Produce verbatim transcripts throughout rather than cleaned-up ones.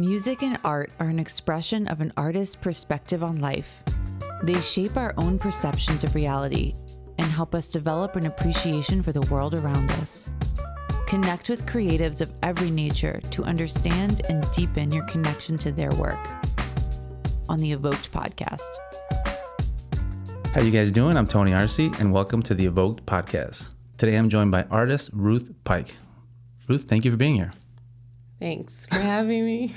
Music and art are an expression of an artist's perspective on life. They shape our own perceptions of reality and help us develop an appreciation for the world around us. Connect with creatives of every nature to understand and deepen your connection to their work on the Evoked podcast. How you guys doing? I'm Tony Arce, and welcome to the Evoked podcast. Today I'm joined by artist Ruth Pycke. Ruth, thank you for being here. Thanks for having me.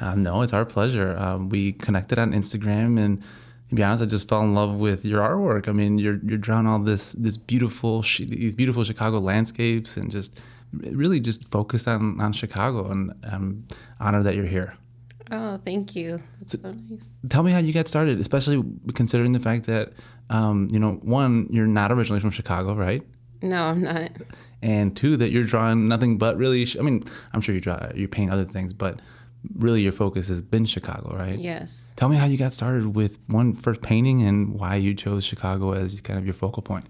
uh, no, it's our pleasure. Um, we connected on Instagram, and to be honest, I just fell in love with your artwork. I mean, you're you're drawing all this this beautiful these beautiful Chicago landscapes, and just really just focused on on Chicago. And I'm honored that you're here. Oh, thank you. That's so, so nice. Tell me how you got started, especially considering the fact that um, you know, one, you're not originally from Chicago, right? No, I'm not. And two, that you're drawing nothing but really, I mean, I'm sure you draw, you paint other things, but really your focus has been Chicago, right? Yes. Tell me how you got started with one first painting and why you chose Chicago as kind of your focal point.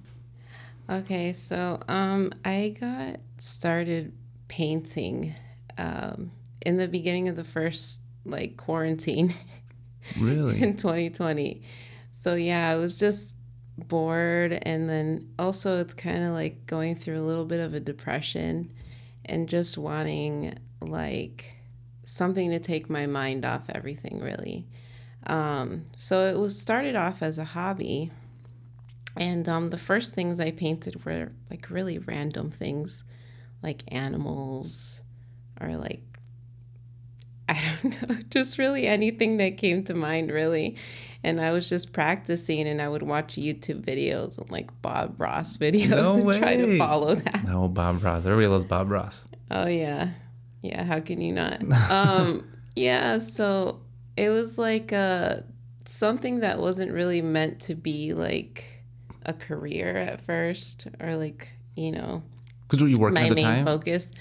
Okay, so um, I got started painting um, in the beginning of the first like quarantine. Really? In twenty twenty. So yeah, I was just bored, and then also it's kind of like going through a little bit of a depression and just wanting like something to take my mind off everything, really. Um, so it was started off as a hobby, and um, the first things I painted were like really random things, like animals or like, I don't know, just really anything that came to mind, really. And I was just practicing, and I would watch YouTube videos and like Bob Ross videos no and way. try to follow that. No, Bob Ross. Everybody loves Bob Ross. Oh, yeah. Yeah, how can you not? um, yeah, so it was like uh, something that wasn't really meant to be like a career at first, or like, you know. Because were you working at the time? My main focus.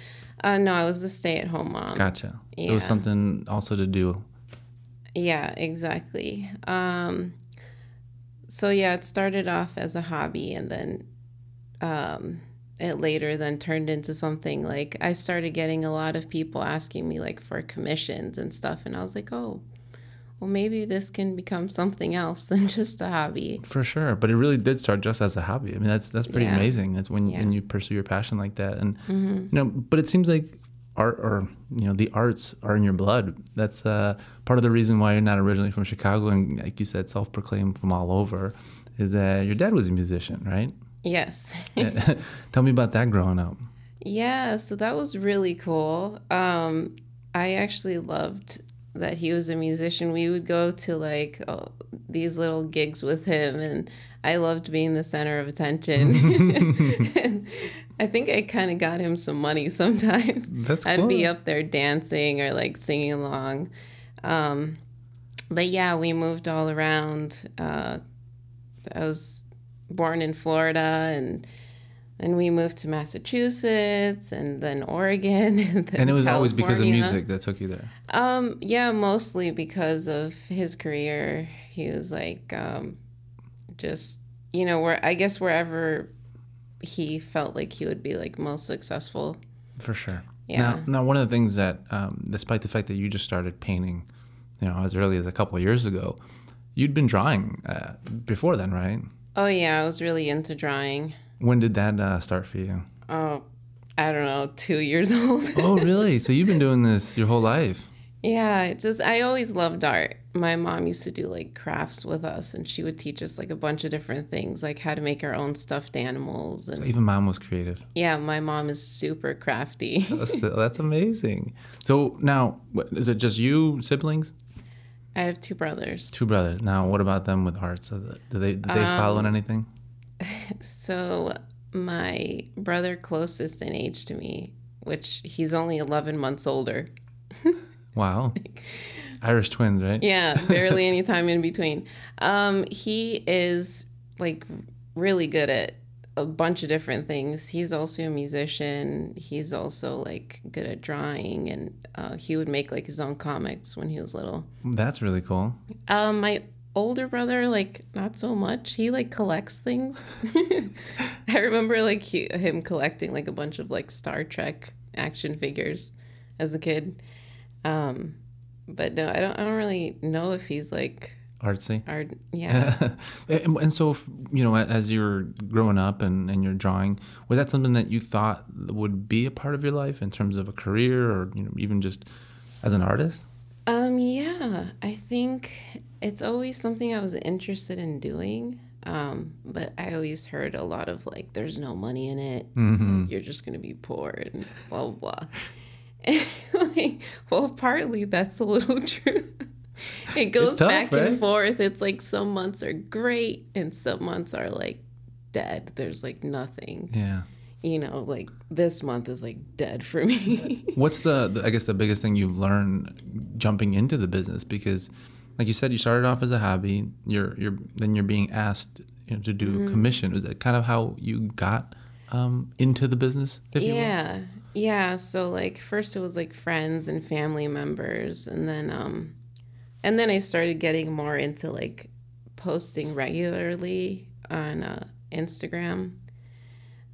Uh, no, I was a stay-at-home mom. Gotcha. Yeah. It was something also to do. Yeah, exactly. Um, so yeah, it started off as a hobby, and then um, it later then turned into something like I started getting a lot of people asking me like for commissions and stuff. And I was like, oh, well, maybe this can become something else than just a hobby. For sure. But it really did start just as a hobby. I mean, that's that's pretty yeah. amazing. That's when, yeah. when you pursue your passion like that. And, mm-hmm. you know, but it seems like art, or you know, the arts are in your blood. That's uh, part of the reason why you're not originally from Chicago, and like you said, self-proclaimed from all over, is that your dad was a musician, right? Yes. Tell me about that growing up. Yeah, so that was really cool. Um, I actually loved that he was a musician. We would go to like oh, these little gigs with him, and I loved being the center of attention. And I think I kind of got him some money sometimes. That's cool. I'd be up there dancing or like singing along. Um, but yeah, we moved all around. Uh, I was born in Florida, and then we moved to Massachusetts, and then Oregon. And, then and it was California. Always because of music that took you there? Um, yeah, mostly because of his career. He was like... Um, just, you know, where I guess wherever he felt like he would be like most successful. For sure. Yeah. Now, now one of the things that, um, despite the fact that you just started painting, you know, as early as a couple of years ago, you'd been drawing uh, before then, right? Oh, yeah. I was really into drawing. When did that uh, start for you? Oh, I don't know, two years old. Oh, really? So you've been doing this your whole life? Yeah, it just, I always loved art. My mom used to do like crafts with us, and she would teach us like a bunch of different things, like how to make our own stuffed animals. And so even mom was creative. Yeah, my mom is super crafty. that's, that's amazing. So now, what, is it just you, siblings? I have two brothers. Two brothers. Now, what about them with arts? Do they, do they um, follow in anything? So my brother closest in age to me, which he's only eleven months older. Wow. Like, Irish twins, right? Yeah, barely any time in between. Um, he is like really good at a bunch of different things. He's also a musician. He's also like good at drawing, and uh, he would make like his own comics when he was little. That's really cool. Um, my older brother, like not so much. He like collects things. I remember like he, him collecting like a bunch of like Star Trek action figures as a kid. Um, but no, I don't. I don't really know if he's like artsy. Art, yeah. and, and so, if, you know, as you were growing up and, and you're drawing, was that something that you thought would be a part of your life in terms of a career, or you know, even just as an artist? Um. Yeah, I think it's always something I was interested in doing. Um, but I always heard a lot of like, there's no money in it. Mm-hmm. You're just going to be poor and blah, blah, blah. And like, well, partly that's a little true. It goes tough, back right? and forth. It's like some months are great and some months are like dead. There's like nothing. Yeah. You know, like this month is like dead for me. What's the, the, I guess the biggest thing you've learned jumping into the business? Because like you said, you started off as a hobby. You're, you're, then you're being asked you know, to do mm-hmm. a commission. Is that kind of how you got um, into the business? If yeah, you will? yeah. So like first it was like friends and family members, and then um, and then I started getting more into like posting regularly on uh, Instagram.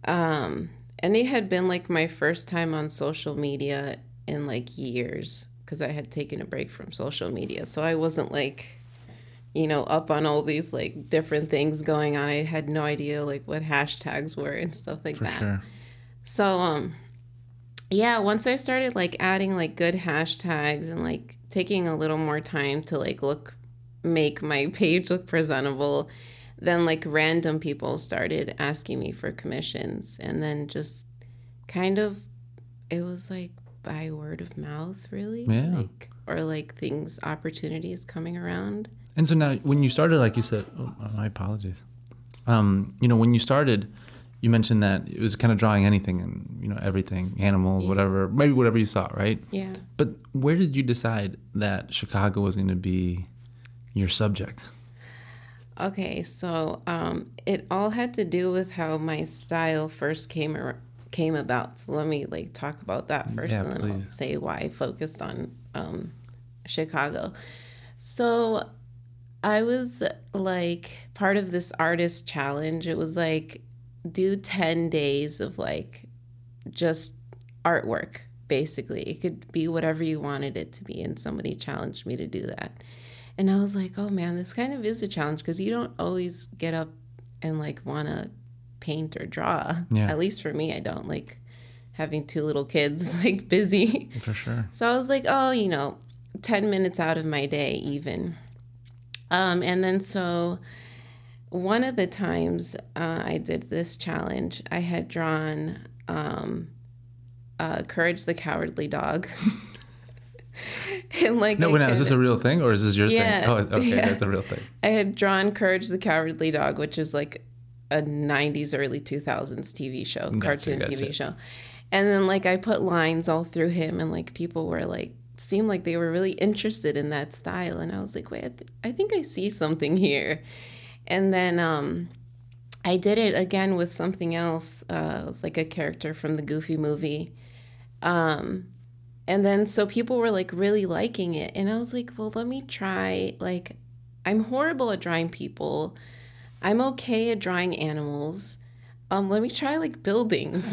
Um, and it had been like my first time on social media in like years, because I had taken a break from social media. So I wasn't like, you know, up on all these like different things going on. I had no idea like what hashtags were and stuff like For that. Sure. So, um, yeah, once I started like adding like good hashtags and like taking a little more time to like look, make my page look presentable, then like random people started asking me for commissions. And then just kind of, it was like, by word of mouth, really, yeah. like, or like things, opportunities coming around. And so now, when you started, like you said, oh, my apologies. Um, you know, when you started, you mentioned that it was kind of drawing anything and you know everything, animals, yeah. whatever, maybe whatever you saw, right? Yeah. But where did you decide that Chicago was going to be your subject? Okay, so um, it all had to do with how my style first came around. came about. So let me like talk about that first yeah, and then please. I'll say why I focused on um, Chicago. So I was like part of this artist challenge. It was like do ten days of like just artwork, basically. It could be whatever you wanted it to be. And somebody challenged me to do that. And I was like, oh man, this kind of is a challenge because you don't always get up and like want to paint or draw. Yeah. At least for me, I don't like having two little kids like busy. For sure. So I was like, oh, you know, ten minutes out of my day even. Um, and then so one of the times uh, I did this challenge, I had drawn um, uh, Courage the Cowardly Dog. And like, no, wait, now, is this a real thing or is this your yeah, thing? Oh, okay, yeah. That's a real thing. I had drawn Courage the Cowardly Dog, which is like a nineties, early two thousands T V show, gotcha, cartoon gotcha. T V show. And then, like, I put lines all through him, and, like, people were, like, seemed like they were really interested in that style. And I was like, wait, I, th- I think I see something here. And then um, I did it again with something else. Uh, it was, like, a character from the Goofy movie. Um, and then so people were, like, really liking it. And I was like, well, let me try. Like, I'm horrible at drawing people. I'm okay at drawing animals. Um, let me try like buildings.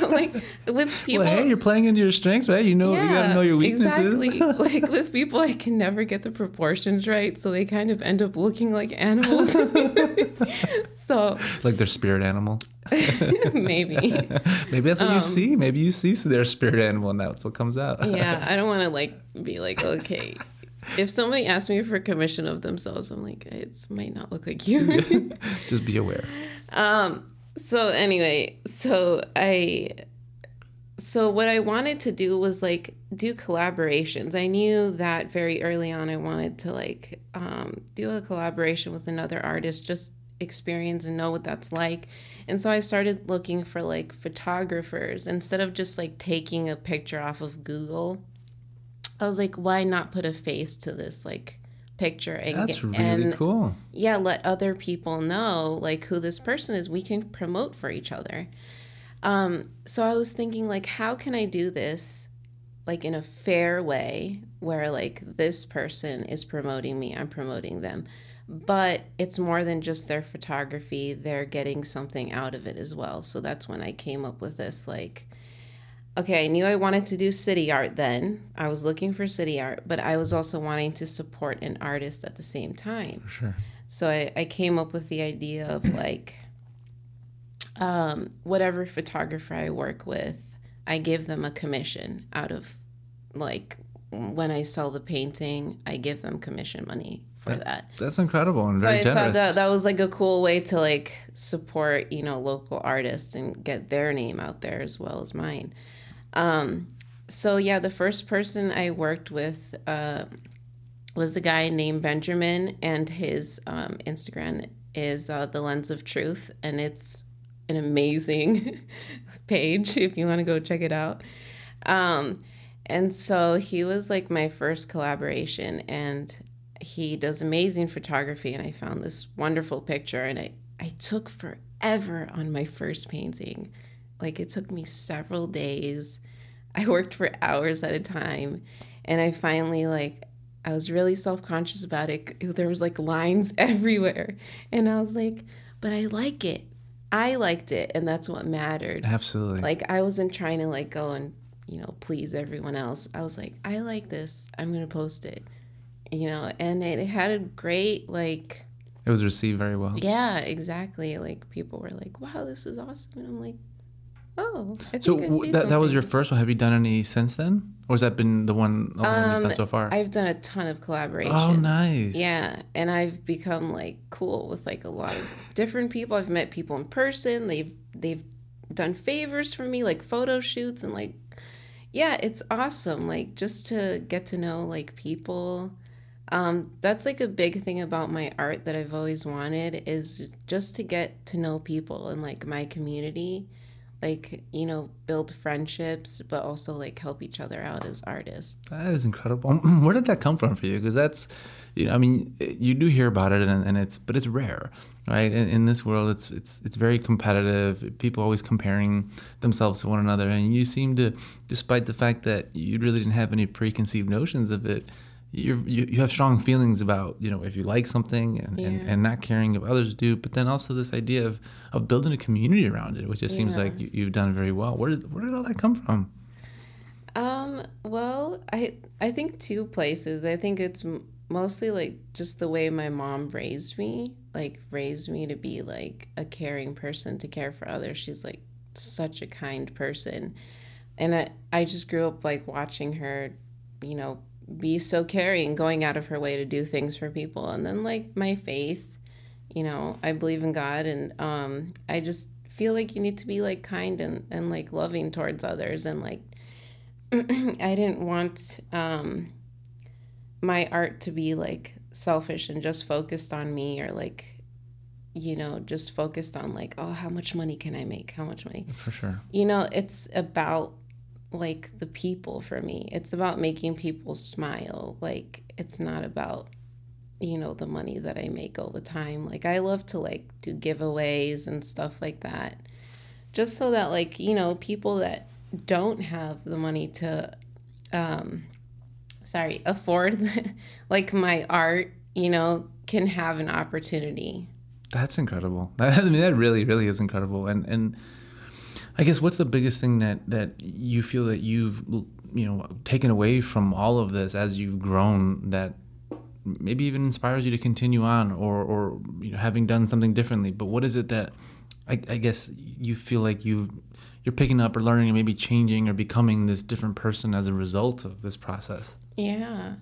Like with people. Well, hey, you're playing into your strengths, right? You know, yeah, you gotta know your weaknesses. Exactly. Like with people, I can never get the proportions right, so they kind of end up looking like animals. So. Like their spirit animal. Maybe. Maybe that's what um, you see. Maybe you see their spirit animal, and that's what comes out. Yeah, I don't want to like be like okay. If somebody asks me for a commission of themselves, I'm like, it might not look like you. Just be aware. Um, so anyway, so I, so what I wanted to do was like do collaborations. I knew that very early on, I wanted to like um, do a collaboration with another artist, just experience and know what that's like. And so I started looking for like photographers instead of just like taking a picture off of Google. I was like, why not put a face to this, like, picture? And That's really and, cool. Yeah, let other people know, like, who this person is. We can promote for each other. Um, so I was thinking, like, how can I do this, like, in a fair way where, like, this person is promoting me, I'm promoting them. But it's more than just their photography. They're getting something out of it as well. So that's when I came up with this, like, okay, I knew I wanted to do city art then. I was looking for city art, but I was also wanting to support an artist at the same time. Sure. So I, I came up with the idea of like, um, whatever photographer I work with, I give them a commission out of like when I sell the painting, I give them commission money for that's, that. That's incredible and so very I generous. Thought that, that was like a cool way to like support, you know, local artists and get their name out there as well as mine. Um, so yeah, the first person I worked with uh, was the guy named Benjamin, and his um, Instagram is uh, the Lens of Truth, and it's an amazing page if you want to go check it out. Um, and so he was like my first collaboration, and he does amazing photography, and I found this wonderful picture, and I, I took forever on my first painting. Like it took me several days. I worked for hours at a time, and I finally like I was really self-conscious about it. There was like lines everywhere, and I was like, but I like it. I liked it, and that's what mattered. Absolutely. Like I wasn't trying to like go and, you know, please everyone else. I was like, I like this. I'm going to post it. You know, and it had a great like it was received very well. Yeah, exactly. Like people were like, "Wow, this is awesome." And I'm like, "Oh, I think so I see w- that something." That was your first one. Have you done any since then? Or has that been the one, the um, one you've done so far? I've done a ton of collaborations. Oh, nice. Yeah, and I've become like cool with like a lot of different people. I've met people in person. They've they've done favors for me, like photo shoots, and like yeah, it's awesome. Like just to get to know like people. Um, that's like a big thing about my art that I've always wanted is just to get to know people in like my community, like, you know, build friendships, but also like help each other out as artists. That is incredible. Where did that come from for you? Because that's, you know, I mean, you do hear about it and, and it's, but it's rare, right? In, in this world, it's, it's, it's very competitive. People always comparing themselves to one another. And you seem to, despite the fact that you really didn't have any preconceived notions of it, You're, you you have strong feelings about, you know, if you like something and, yeah. and, and not caring if others do, but then also this idea of, of building a community around it, which it yeah. seems like you, you've done very well. Where did, where did all that come from? Um, well, I I think two places. I think it's mostly like just the way my mom raised me, like raised me to be like a caring person, to care for others. She's like such a kind person. And I, I just grew up like watching her, you know, be so caring, going out of her way to do things for people. And then like my faith, you know, I believe in God, and um I just feel like you need to be like kind and, and like loving towards others, and like I didn't want um my art to be like selfish and just focused on me, or like, you know, just focused on like, oh, how much money can I make, how much money for sure you know it's about like the people for me. It's about making people smile. Like it's not about, you know, the money that I make all the time. Like I love to like do giveaways and stuff like that, just so that like, you know, people that don't have the money to um sorry afford the, like my art, you know, can have an opportunity. That's incredible. I mean, that really really is incredible. And and I guess what's the biggest thing that, that you feel that you've, you know, taken away from all of this as you've grown that maybe even inspires you to continue on, or, or you know, having done something differently? But what is it that I, I guess you feel like you've, you're picking up or learning and maybe changing or becoming this different person as a result of this process? Yeah.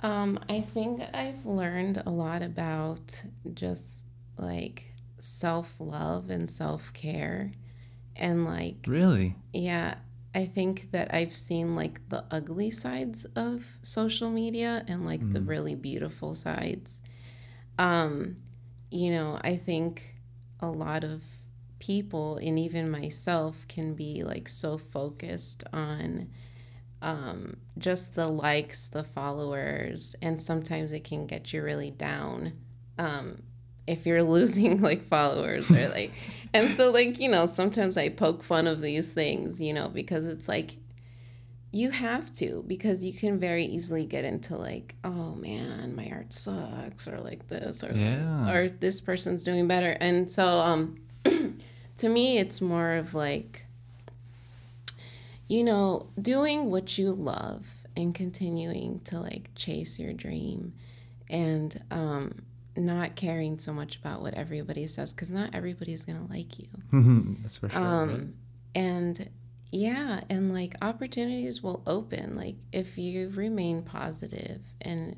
Um, I think I've learned a lot about just like self-love and self-care. And like, really? Yeah. I think that I've seen like the ugly sides of social media and like mm. the really beautiful sides. Um, you know, I think a lot of people and even myself can be like so focused on um, just the likes, the followers, and sometimes it can get you really down. Um, if you're losing like followers or like, and so like, you know, sometimes I poke fun of these things, you know, because it's like, you have to, because you can very easily get into like, oh man, my art sucks, or like this, or, yeah. or this person's doing better. And so, um, to me, it's more of like, you know, doing what you love and continuing to like chase your dream and um, not caring so much about what everybody says, because not everybody's going to like you. That's for sure. Um, right? And yeah, and like opportunities will open, like if you remain positive and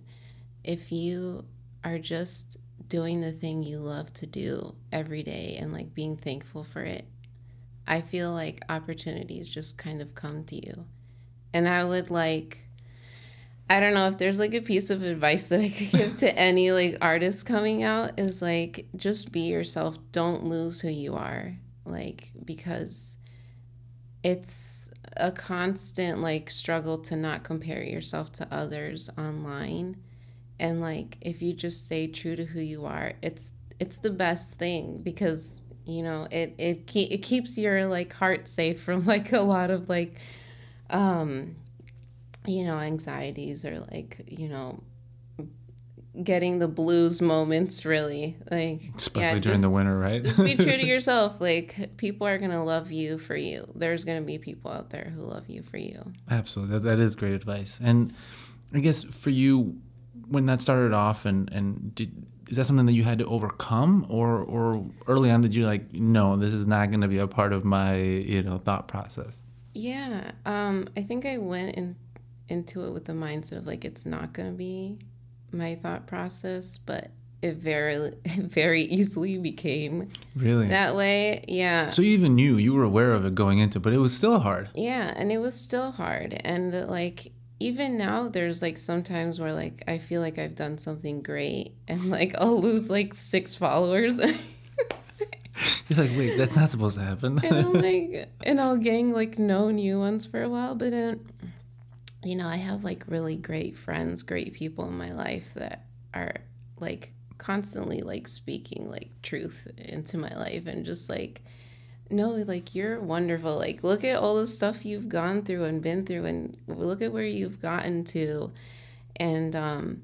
if you are just doing the thing you love to do every day and like being thankful for it, I feel like opportunities just kind of come to you. And I would like, I don't know if there's like a piece of advice that I could give to any like artist coming out is like, just be yourself. Don't lose who you are. Like, because it's a constant like struggle to not compare yourself to others online. And like, if you just stay true to who you are, it's, it's the best thing because, you know, it, it, ke- it keeps your like heart safe from like a lot of like, um, you know, anxieties or like, you know, getting the blues moments, really, like, especially yeah, during just, the winter, right? Just be true to yourself. Like, people are going to love you for you. There's going to be people out there who love you for you. Absolutely. That, that is great advice. And I guess for you, when that started off and, and did, is that something that you had to overcome or, or early on, did you like, no, this is not going to be a part of my, you know, thought process? Yeah. Um, I think I went in, into it with the mindset of like, it's not going to be my thought process, but it very, very easily became really that way. Yeah. So you even knew, you were aware of it going into, but it was still hard. Yeah. And it was still hard. And the, like, even now there's like sometimes where like I feel like I've done something great and like I'll lose like six followers. You're like, wait, that's not supposed to happen. And I'm like, and I'll gang like no new ones for a while, but then, you know, I have like really great friends, great people in my life that are like constantly like speaking like truth into my life and just like, no, like, you're wonderful. Like, look at all the stuff you've gone through and been through and look at where you've gotten to. And, um,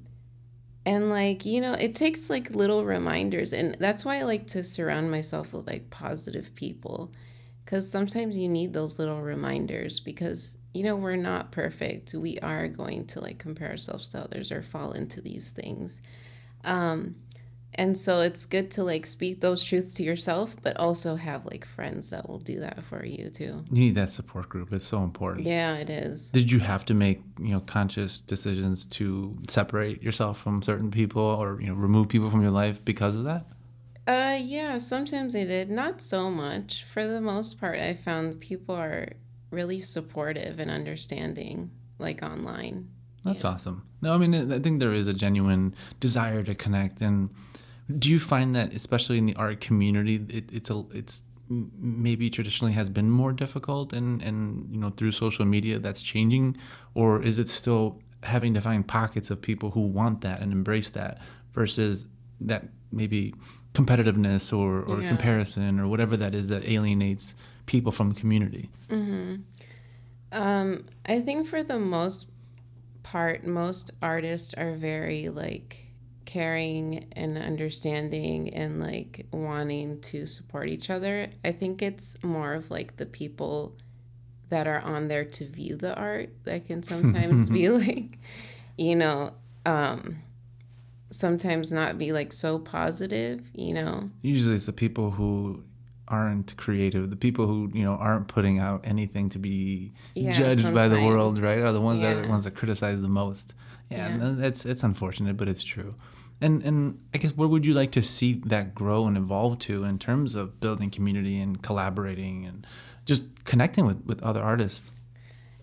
and like, you know, it takes like little reminders. And that's why I like to surround myself with like positive people, because sometimes you need those little reminders because, you know, we're not perfect. We are going to like compare ourselves to others or fall into these things. Um, And so it's good to, like, speak those truths to yourself, but also have, like, friends that will do that for you, too. You need that support group. It's so important. Yeah, it is. Did you have to make, you know, conscious decisions to separate yourself from certain people or, you know, remove people from your life because of that? Uh, yeah, sometimes I did. Not so much. For the most part, I found people are really supportive and understanding, like, online. That's yeah. awesome. No, I mean, I think there is a genuine desire to connect and... Do you find that, especially in the art community, it, it's a, it's maybe traditionally has been more difficult and, and, you know, through social media that's changing? Or is it still having to find pockets of people who want that and embrace that versus that maybe competitiveness or, or yeah. comparison or whatever that is that alienates people from community? Mm-hmm. Um, I think for the most part, most artists are very, like, caring and understanding and like wanting to support each other. I think it's more of like the people that are on there to view the art that can sometimes be like, you know, um, sometimes not be like so positive, you know. Usually it's the people who aren't creative, the people who, you know, aren't putting out anything to be yeah, judged sometimes. By the world, right? Are the ones yeah. that are the ones that criticize the most. Yeah, yeah. That's it's unfortunate, but it's true. And and I guess where would you like to see that grow and evolve to in terms of building community and collaborating and just connecting with, with other artists?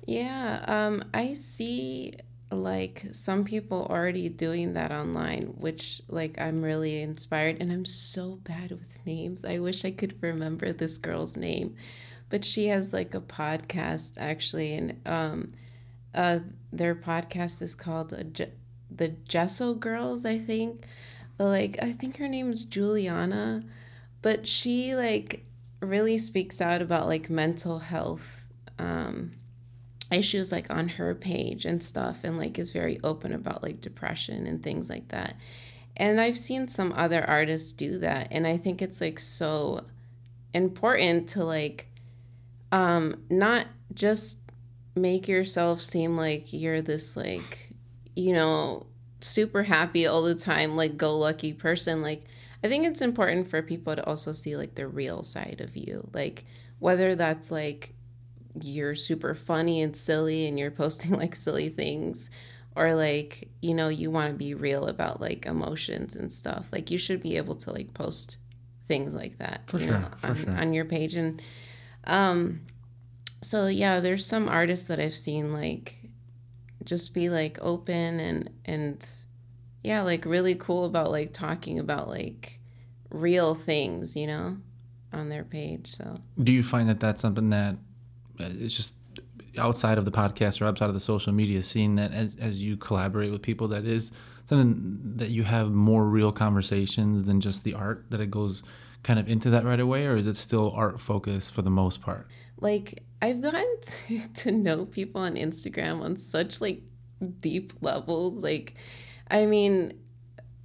Yeah, um, I see like some people already doing that online, which like I'm really inspired. And I'm so bad with names. I wish I could remember this girl's name, but she has like a podcast actually, and um, uh. Their podcast is called uh, G- the Gesso Girls, I think. Like, I think her name is Juliana, but she like really speaks out about like mental health um, issues like on her page and stuff, and like is very open about like depression and things like that. And I've seen some other artists do that, and I think it's like so important to like um, not just make yourself seem like you're this, like, you know, super happy all the time, like, go lucky person. Like, I think it's important for people to also see, like, the real side of you. Like, whether that's, like, you're super funny and silly and you're posting, like, silly things, or, like, you know, you want to be real about, like, emotions and stuff. Like, you should be able to, like, post things like that for you sure, know, for on, sure. on your page. And um, so, yeah, there's some artists that I've seen, like, just be, like, open and, and yeah, like, really cool about, like, talking about, like, real things, you know, on their page. So do you find that that's something that it's just outside of the podcast or outside of the social media scene, that as as you collaborate with people, that is something that you have more real conversations than just the art, that it goes kind of into that right away? Or is it still art focused for the most part? Like, I've gotten to, to know people on Instagram on such, like, deep levels. Like, I mean,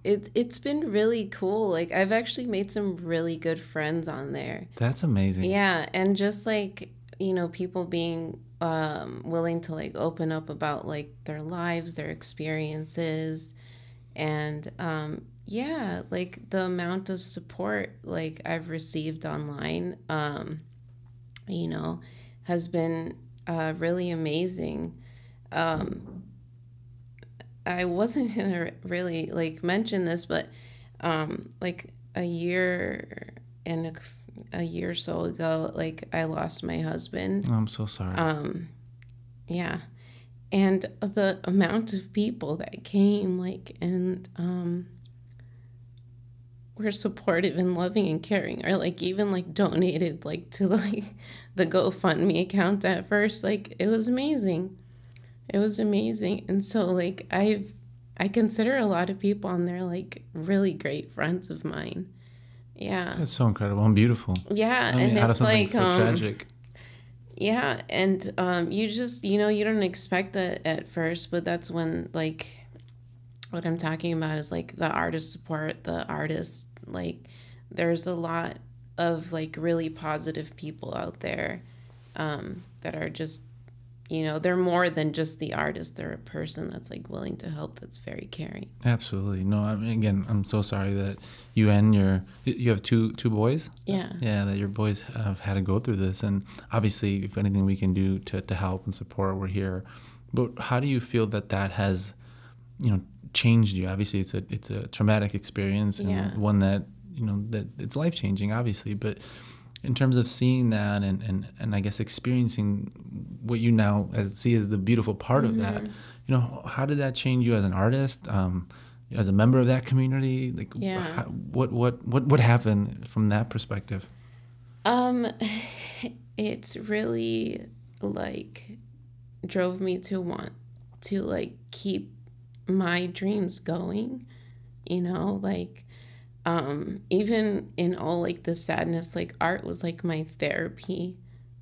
it, it's been really cool. Like, I've actually made some really good friends on there. That's amazing. Yeah. And just, like, you know, people being um, willing to, like, open up about, like, their lives, their experiences. And, um, yeah, like, the amount of support, like, I've received online, um, you know, has been uh, really amazing. Um, I wasn't going to really, like, mention this, but, um, like, a year and a a year or so ago, like, I lost my husband. I'm so sorry. Um, yeah. And the amount of people that came, like, and um, were supportive and loving and caring, or, like, even, like, donated, like, to, like, the GoFundMe account at first. Like, it was amazing. It was amazing. And so, like, I've, I consider a lot of people on there, like, really great friends of mine. Yeah. That's so incredible and beautiful. Yeah. I mean, and out it's of something like, so um, tragic. Yeah. And um, you just, you know, you don't expect that at first, but that's when, like, what I'm talking about is, like, the artist support, the artist, like, there's a lot of, like, really positive people out there um, that are just, you know, they're more than just the artist. They're a person that's, like, willing to help, that's very caring. Absolutely. No, I mean, again, I'm so sorry that you and your, you have two two boys? Yeah. Yeah, that your boys have had to go through this. And obviously, if anything we can do to, to help and support, we're here. But how do you feel that that has, you know, changed you? Obviously, it's a, it's a traumatic experience, and yeah. one that, you know, that it's life-changing, obviously. But in terms of seeing that and, and, and I guess experiencing what you now as, see as the beautiful part mm-hmm. of that, you know, how did that change you as an artist, um, as a member of that community? Like, yeah. how, what, what, what, what happened from that perspective? Um, it's really, like, drove me to want to, like, keep my dreams going, you know, like, Um, even in all, like, the sadness, like, art was, like, my therapy.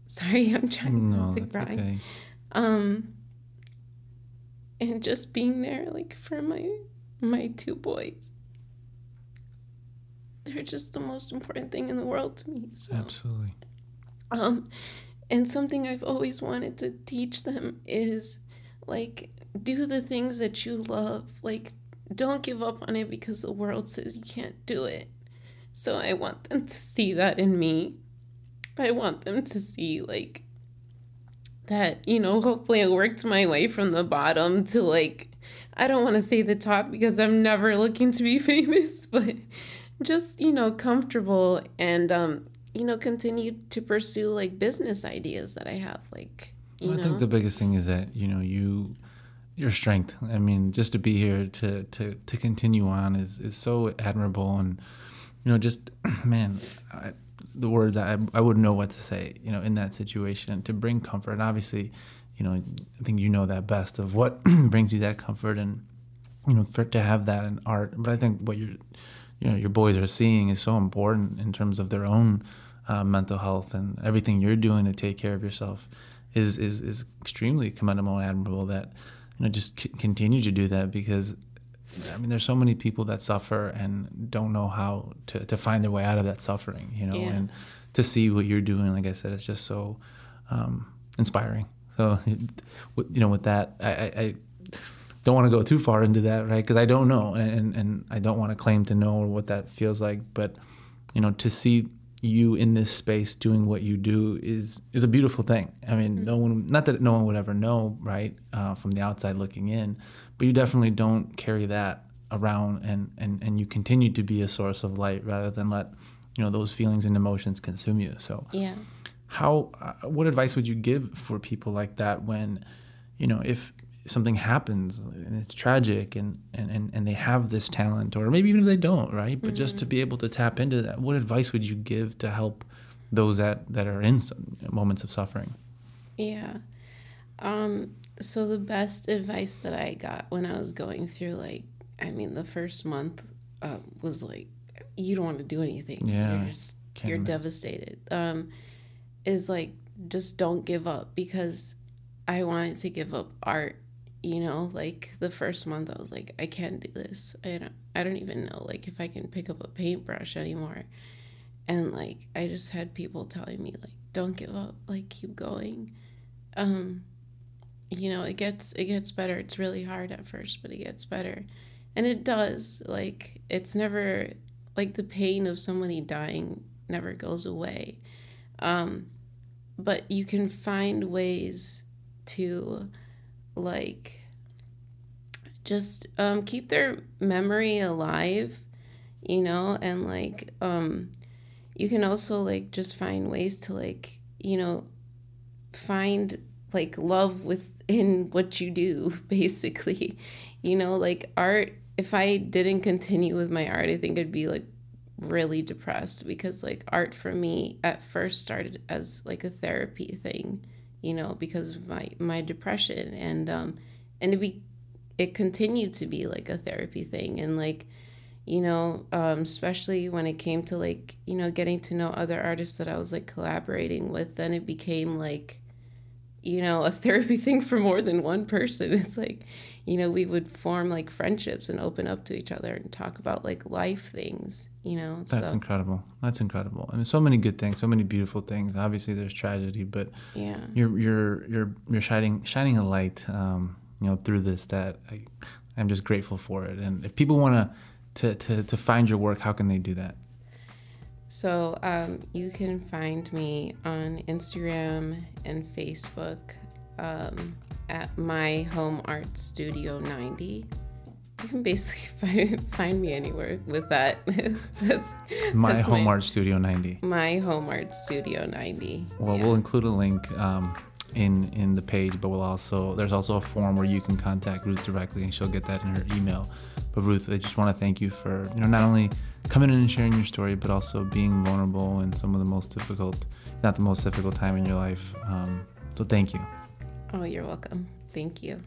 Sorry, I'm trying no, not to cry. Okay. Um, and just being there, like, for my my two boys. They're just the most important thing in the world to me. So. Absolutely. Um, and something I've always wanted to teach them is, like, do the things that you love, like, don't give up on it because the world says you can't do it. So I want them to see that in me. I want them to see, like, that, you know, hopefully I worked my way from the bottom to, like, I don't want to say the top because I'm never looking to be famous, but just, you know, comfortable and, um, you know, continue to pursue, like, business ideas that I have. Like, you well, I know? think the biggest thing is that, you know, you... your strength. I mean, just to be here to, to, to continue on is, is so admirable. And, you know, just, man, I, the words, I, I wouldn't know what to say, you know, in that situation to bring comfort. And obviously, you know, I think you know that best of what brings you that comfort and, you know, for to have that in art. But I think what you're, you know, your boys are seeing is so important in terms of their own uh, mental health, and everything you're doing to take care of yourself is, is, is extremely commendable and admirable that, you know, just c- continue to do that, because, I mean, there's so many people that suffer and don't know how to, to find their way out of that suffering, you know, yeah. and to see what you're doing, like I said, it's just so um, inspiring. So, you know, with that, I, I don't want to go too far into that, right? Because I don't know, and, and I don't want to claim to know what that feels like. But, you know, to see you in this space doing what you do is is a beautiful thing. I mean, no one, not that no one would ever know, right, uh, from the outside looking in, but you definitely don't carry that around, and, and, and you continue to be a source of light rather than let, you know, those feelings and emotions consume you. So yeah. How, uh, what advice would you give for people like that when, you know, if something happens and it's tragic and, and, and, and they have this talent, or maybe even if they don't, right? But mm-hmm. just to be able to tap into that, what advice would you give to help those that, that are in moments of suffering? Yeah. Um, so the best advice that I got when I was going through, like, I mean, the first month uh, was like, you don't want to do anything. Yeah, you're just, you're devastated. Um, is like, just don't give up, because I wanted to give up art, you know, like the first month I was like, I can't do this. I don't, I don't even know, like, if I can pick up a paintbrush anymore. And like, I just had people telling me, like, don't give up, like, keep going. Um, you know, it gets, it gets better. It's really hard at first, but it gets better. And it does, like, it's never, like, the pain of somebody dying never goes away. Um, but you can find ways to, like, just um, keep their memory alive, you know, and, like, um, you can also, like, just find ways to, like, you know, find, like, love within what you do, basically, you know, like, art. If I didn't continue with my art, I think I'd be, like, really depressed, because, like, art for me at first started as, like, a therapy thing, you know, because of my, my depression, and um and it be it continued to be, like, a therapy thing. And, like, you know, um especially when it came to, like, you know, getting to know other artists that I was, like, collaborating with, then it became, like, you know, a therapy thing for more than one person. It's like, you know, we would form, like, friendships and open up to each other and talk about, like, life things, you know. That's so incredible. That's incredible. I mean, so many good things, so many beautiful things. Obviously, there's tragedy, but yeah, you're you're you're you're shining shining a light, um, you know, through this that I, I'm just grateful for it. And if people want to to to find your work, how can they do that? So um, you can find me on Instagram and Facebook. Um, at my home art studio ninety. You can basically find, find me anywhere with that. that's my that's home my, art studio ninety. My home art studio ninety. Well, yeah. We'll include a link um, in in the page, but we'll also there's also a form where you can contact Ruth directly, and she'll get that in her email. But Ruth, I just want to thank you for, you know, not only coming in and sharing your story, but also being vulnerable in some of the most difficult, not the most difficult time in your life. Um, so thank you. Oh, you're welcome. Thank you.